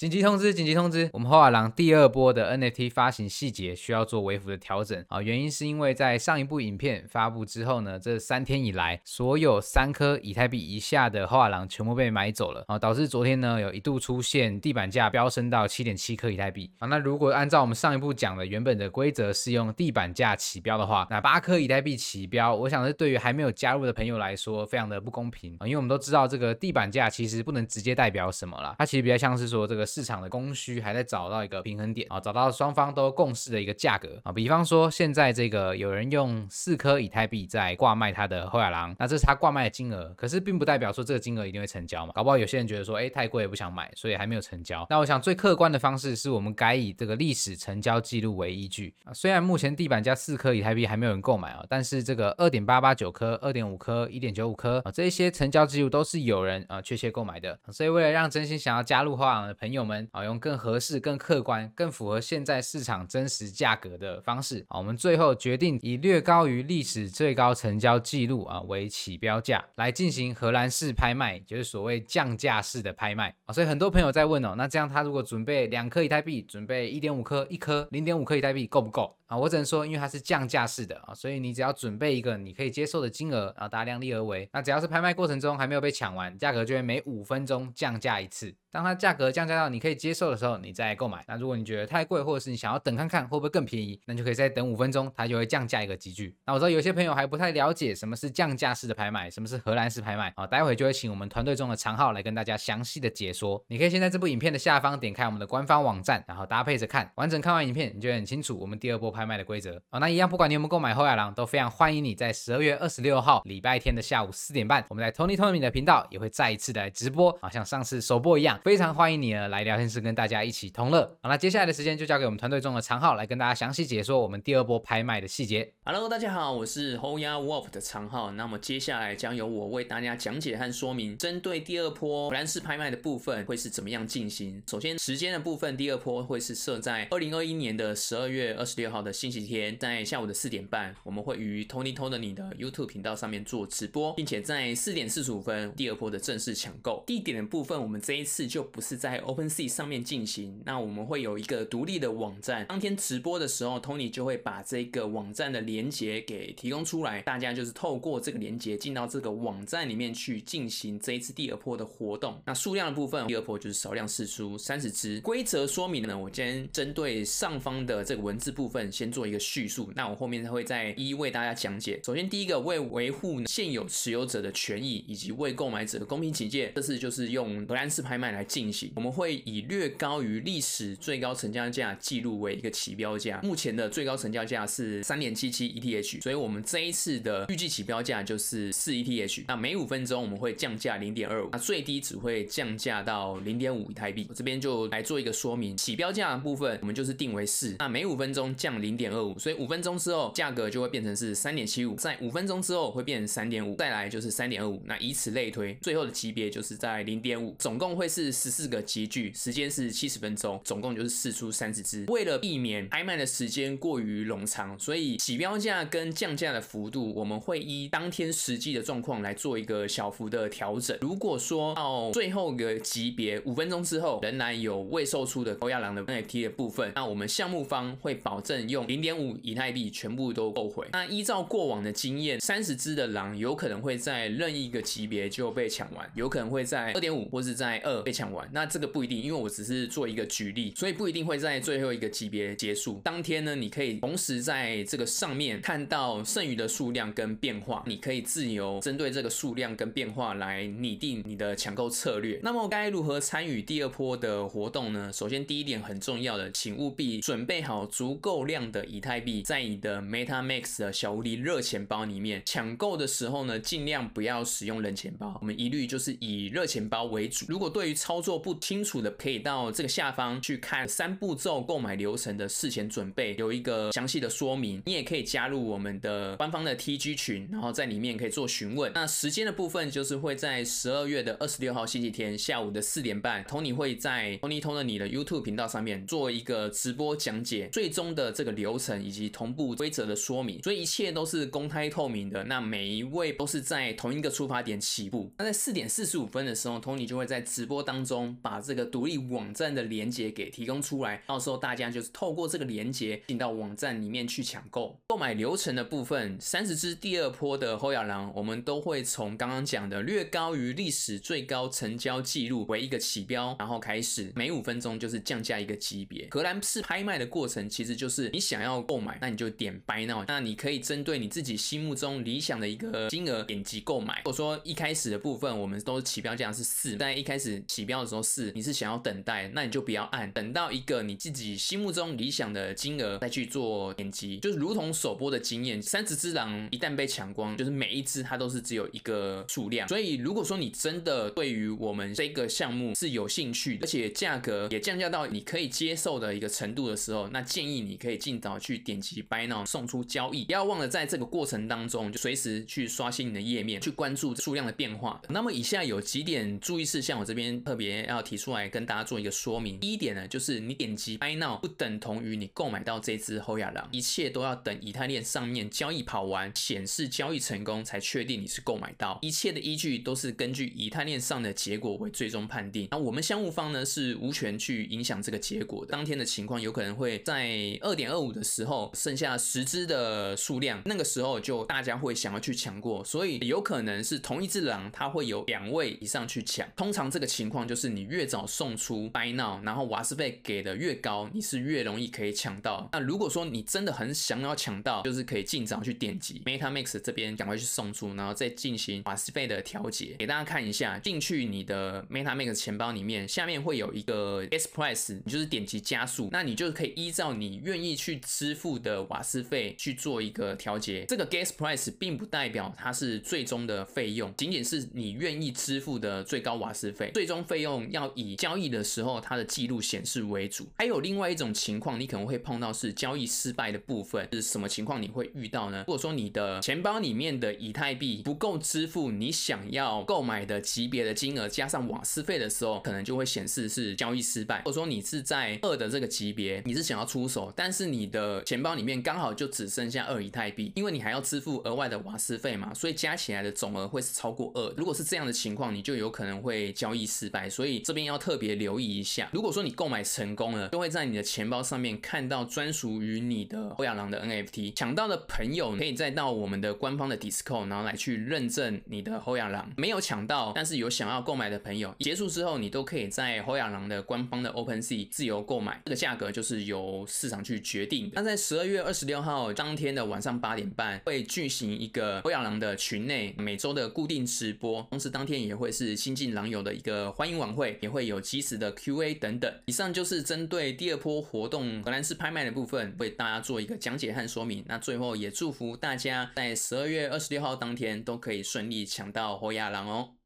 紧急通知！紧急通知！我们画廊第二波的 NFT 发行细节需要做微幅的调整啊，原因是因为在上一部影片发布之后呢，这3天以来，所有3颗以太币以下的画廊全部被买走了啊，导致昨天呢有一度出现地板价飙升到 7.7 颗以太币啊。那如果按照我们上一部讲的原本的规则是用地板价起标的话，那8颗以太币起标，我想是对于还没有加入的朋友来说非常的不公平啊，因为我们都知道这个地板价其实不能直接代表什么啦，它其实比较像是说这个市场的供需还在找到一个平衡点啊，找到双方都共识的一个价格啊。比方说现在这个有人用4颗以太币在挂卖他的画廊，那这是他挂卖的金额，可是并不代表说这个金额一定会成交嘛。搞不好有些人觉得说，太贵也不想买，所以还没有成交。那我想最客观的方式是我们改以这个历史成交记录为依据啊。虽然目前地板价4颗以太币还没有人购买啊，但是这个 2.889 颗、2.5 颗、1.95 颗啊，这一些成交记录都是有人确切购买的啊。所以为了让真心想要加入画廊的朋友们啊，用更合适、更客观、更符合现在市场真实价格的方式啊，我们最后决定以略高于历史最高成交记录啊为起标价来进行荷兰式拍卖，就是所谓降价式的拍卖啊。所以很多朋友在问哦，那这样他如果准备2颗以太币，准备 1.5 颗、1颗、0.5 颗以太币够不够啊？我只能说，因为它是降价式的啊，所以你只要准备一个你可以接受的金额啊，大家量力而为。那只要是拍卖过程中还没有被抢完，价格就会每5分钟降价一次。当它价格降价到你可以接受的时候，你再购买。那如果你觉得太贵，或者是你想要等看看会不会更便宜，那你就可以再等5分钟，它就会降价一个级距。那我知道有些朋友还不太了解什么是降价式的拍卖，什么是荷兰式拍卖啊，待会就会请我们团队中的常浩来跟大家详细的解说。你可以先在这部影片的下方点开我们的官方网站，然后搭配着看，完整看完影片，你就会很清楚我们第二波拍卖的规则啊。那一样，不管你有没有购买后亚郎，都非常欢迎你在12月26号礼拜天的下午4点半，我们在 TonyTony 的频道也会再一次的来直播啊，像上次首播一样。非常欢迎你来聊天室跟大家一起同乐。好，那接下来的时间就交给我们团队中的常浩来跟大家详细解说我们第二波拍卖的细节。Hello， 大家好，我是 Hoya Wolf 的常浩。那么接下来将由我为大家讲解和说明，针对第二波荷兰式拍卖的部分会是怎么样进行。首先，时间的部分，第二波会是设在2021年的12月26号的星期天，在下午的4点半，我们会于 TonyTony 的 YouTube 频道上面做直播，并且在4点45分第二波的正式抢购。地点的部分，我们这一次就不是在 OpenSea 上面进行，那我们会有一个独立的网站。当天直播的时候 ，Tony 就会把这个网站的连结给提供出来，大家就是透过这个连结进到这个网站里面去进行这一次第二波的活动。那数量的部分，第二波就是少量释出30只。规则说明呢，我今天针对上方的这个文字部分先做一个叙述，那我后面会再一一为大家讲解。首先，第一个为维护现有持有者的权益以及为购买者的公平起见，这次就是用荷兰式拍卖来进行，我们会以略高于历史最高成交价记录为一个起标价。目前的最高成交价是 3.77 ETH， 所以我们这一次的预计起标价就是4 ETH。 那每5分钟我们会降价 0.25， 那最低只会降价到 0.5 以太币。我这边就来做一个说明，起标价的部分我们就是定为4，那每5分钟降 0.25， 所以5分钟之后价格就会变成是 3.75， 在5分钟之后会变成 3.5， 再来就是 3.25， 那以此类推，最后的级别就是在 0.5， 总共会是14个集聚，时间是70分钟，总共就是释出30只。为了避免拍卖的时间过于冗长，所以起标价跟降价的幅度，我们会依当天实际的状况来做一个小幅的调整。如果说到最后一个级别5分钟之后，仍然有未售出的欧亚郎的 NFT 的部分，那我们项目方会保证用 0.5 以太币全部都购回。那依照过往的经验，30只的狼有可能会在任意一个级别就被抢完，有可能会在 2.5 或是在2被抢完，那这个不一定，因为我只是做一个举例，所以不一定会在最后一个级别结束。当天呢，你可以同时在这个上面看到剩余的数量跟变化，你可以自由针对这个数量跟变化来拟定你的抢购策略。那么该如何参与第二波的活动呢？首先第一点很重要的，请务必准备好足够量的以太币，在你的 MetaMask 的小狐狸热钱包里面。抢购的时候呢，尽量不要使用冷钱包，我们一律就是以热钱包为主。如果对于操作不清楚的，可以到这个下方去看3步骤购买流程的事前准备，有一个详细的说明。你也可以加入我们的官方的 TG 群，然后在里面可以做询问。那时间的部分就是会在12月26号星期天下午的4点半， Tony 会在 TonyTony 的 YouTube 频道上面做一个直播讲解。最终的这个个流程以及同步规则的说明，所以一切都是公开透明的。那每一位都是在同一个出发点起步。那在4点45分的时候 ，Tony 就会在直播当中把这个独立网站的连结给提供出来，到时候大家就是透过这个连结进到网站里面去抢购。购买流程的部分，30只第二波的后亚郎，我们都会从刚刚讲的略高于历史最高成交记录为一个起标，然后开始每5分钟就是降价一个级别。荷兰式拍卖的过程其实就是你想要购买，那你就点 buy now， 那你可以针对你自己心目中理想的一个金额点击购买。如果说一开始的部分我们都起标价是4，在一开始起标的时候4，你是想要等待，那你就不要按，等到一个你自己心目中理想的金额再去做点击，就是如同首播的经验。30只狼一旦被抢光，就是每一只它都是只有一个数量。所以如果说你真的对于我们这个项目是有兴趣，而且价格也降价到你可以接受的一个程度的时候，那建议你可以尽早去点击 Buy Now 送出交易，不要忘了在这个过程当中就随时去刷新你的页面，去关注数量的变化。那么以下有几点注意事项，我这边特别要提出来跟大家做一个说明。第一点呢，就是你点击 Buy Now 不等同于你购买到这只后亚郎，一切都要等以太链上面交易跑完，显示交易成功才确定你是购买到，一切的依据都是根据以太链上的结果为最终判定。那我们项目方呢是无权去影响这个结果的，当天的情况有可能会在 2.25 的时候剩下10只的数量，那个时候就大家会想要去抢过，所以有可能是同一只狼它会有2位以上去抢。通常这个情况就是你越早送出 buy now， 然后瓦斯费给的越高，你是越容易可以抢到。那如果说你真的很想要抢到，就是可以尽早去点击 MetaMask 这边赶快去送出，然后再进行瓦斯费的调节。给大家看一下，进去你的 MetaMask 钱包里面，下面会有一个 gas price， 你就是点击加速，那你就可以依照你愿意去支付的瓦斯费去做一个调节。这个 gas price 并不代表它是最终的费用，仅仅是你愿意支付的最高瓦斯费，最终费用要以交易的时候它的记录显示为主。还有另外一种情况你可能会碰到是交易失败的部分，是什么情况你会遇到呢？如果说你的钱包里面的以太币不够支付你想要购买的级别的金额加上瓦斯费的时候，可能就会显示是交易失败。如果说你是在2的这个级别，你是想要出手，但是你的钱包里面刚好就只剩下2以太币，因为你还要支付额外的瓦斯费嘛，所以加起来的总额会是超过2。如果是这样的情况，你就有可能会交易失败，所以这边要特别留意一下。如果说你购买成功了，就会在你的钱包上面看到专属于你的后亚郎的 NFT。 抢到的朋友可以再到我们的官方的 Discord， 然后来去认证你的后亚郎。没有抢到但是有想要购买的朋友，结束之后你都可以在后亚郎的官方的 OpenSea 自由购买，这个价格就是由市场去决定的。那在12月26号当天的晚上8点半会举行一个后亚郎的群内每周的固定直播，同时当天也会是新进狼友的一个欢迎晚会，也会有即时的 QA 等等。以上就是针对第二波活动荷兰式拍卖的部分为大家做一个讲解和说明。那最后也祝福大家在12月26号当天都可以顺利抢到后亚郎哦。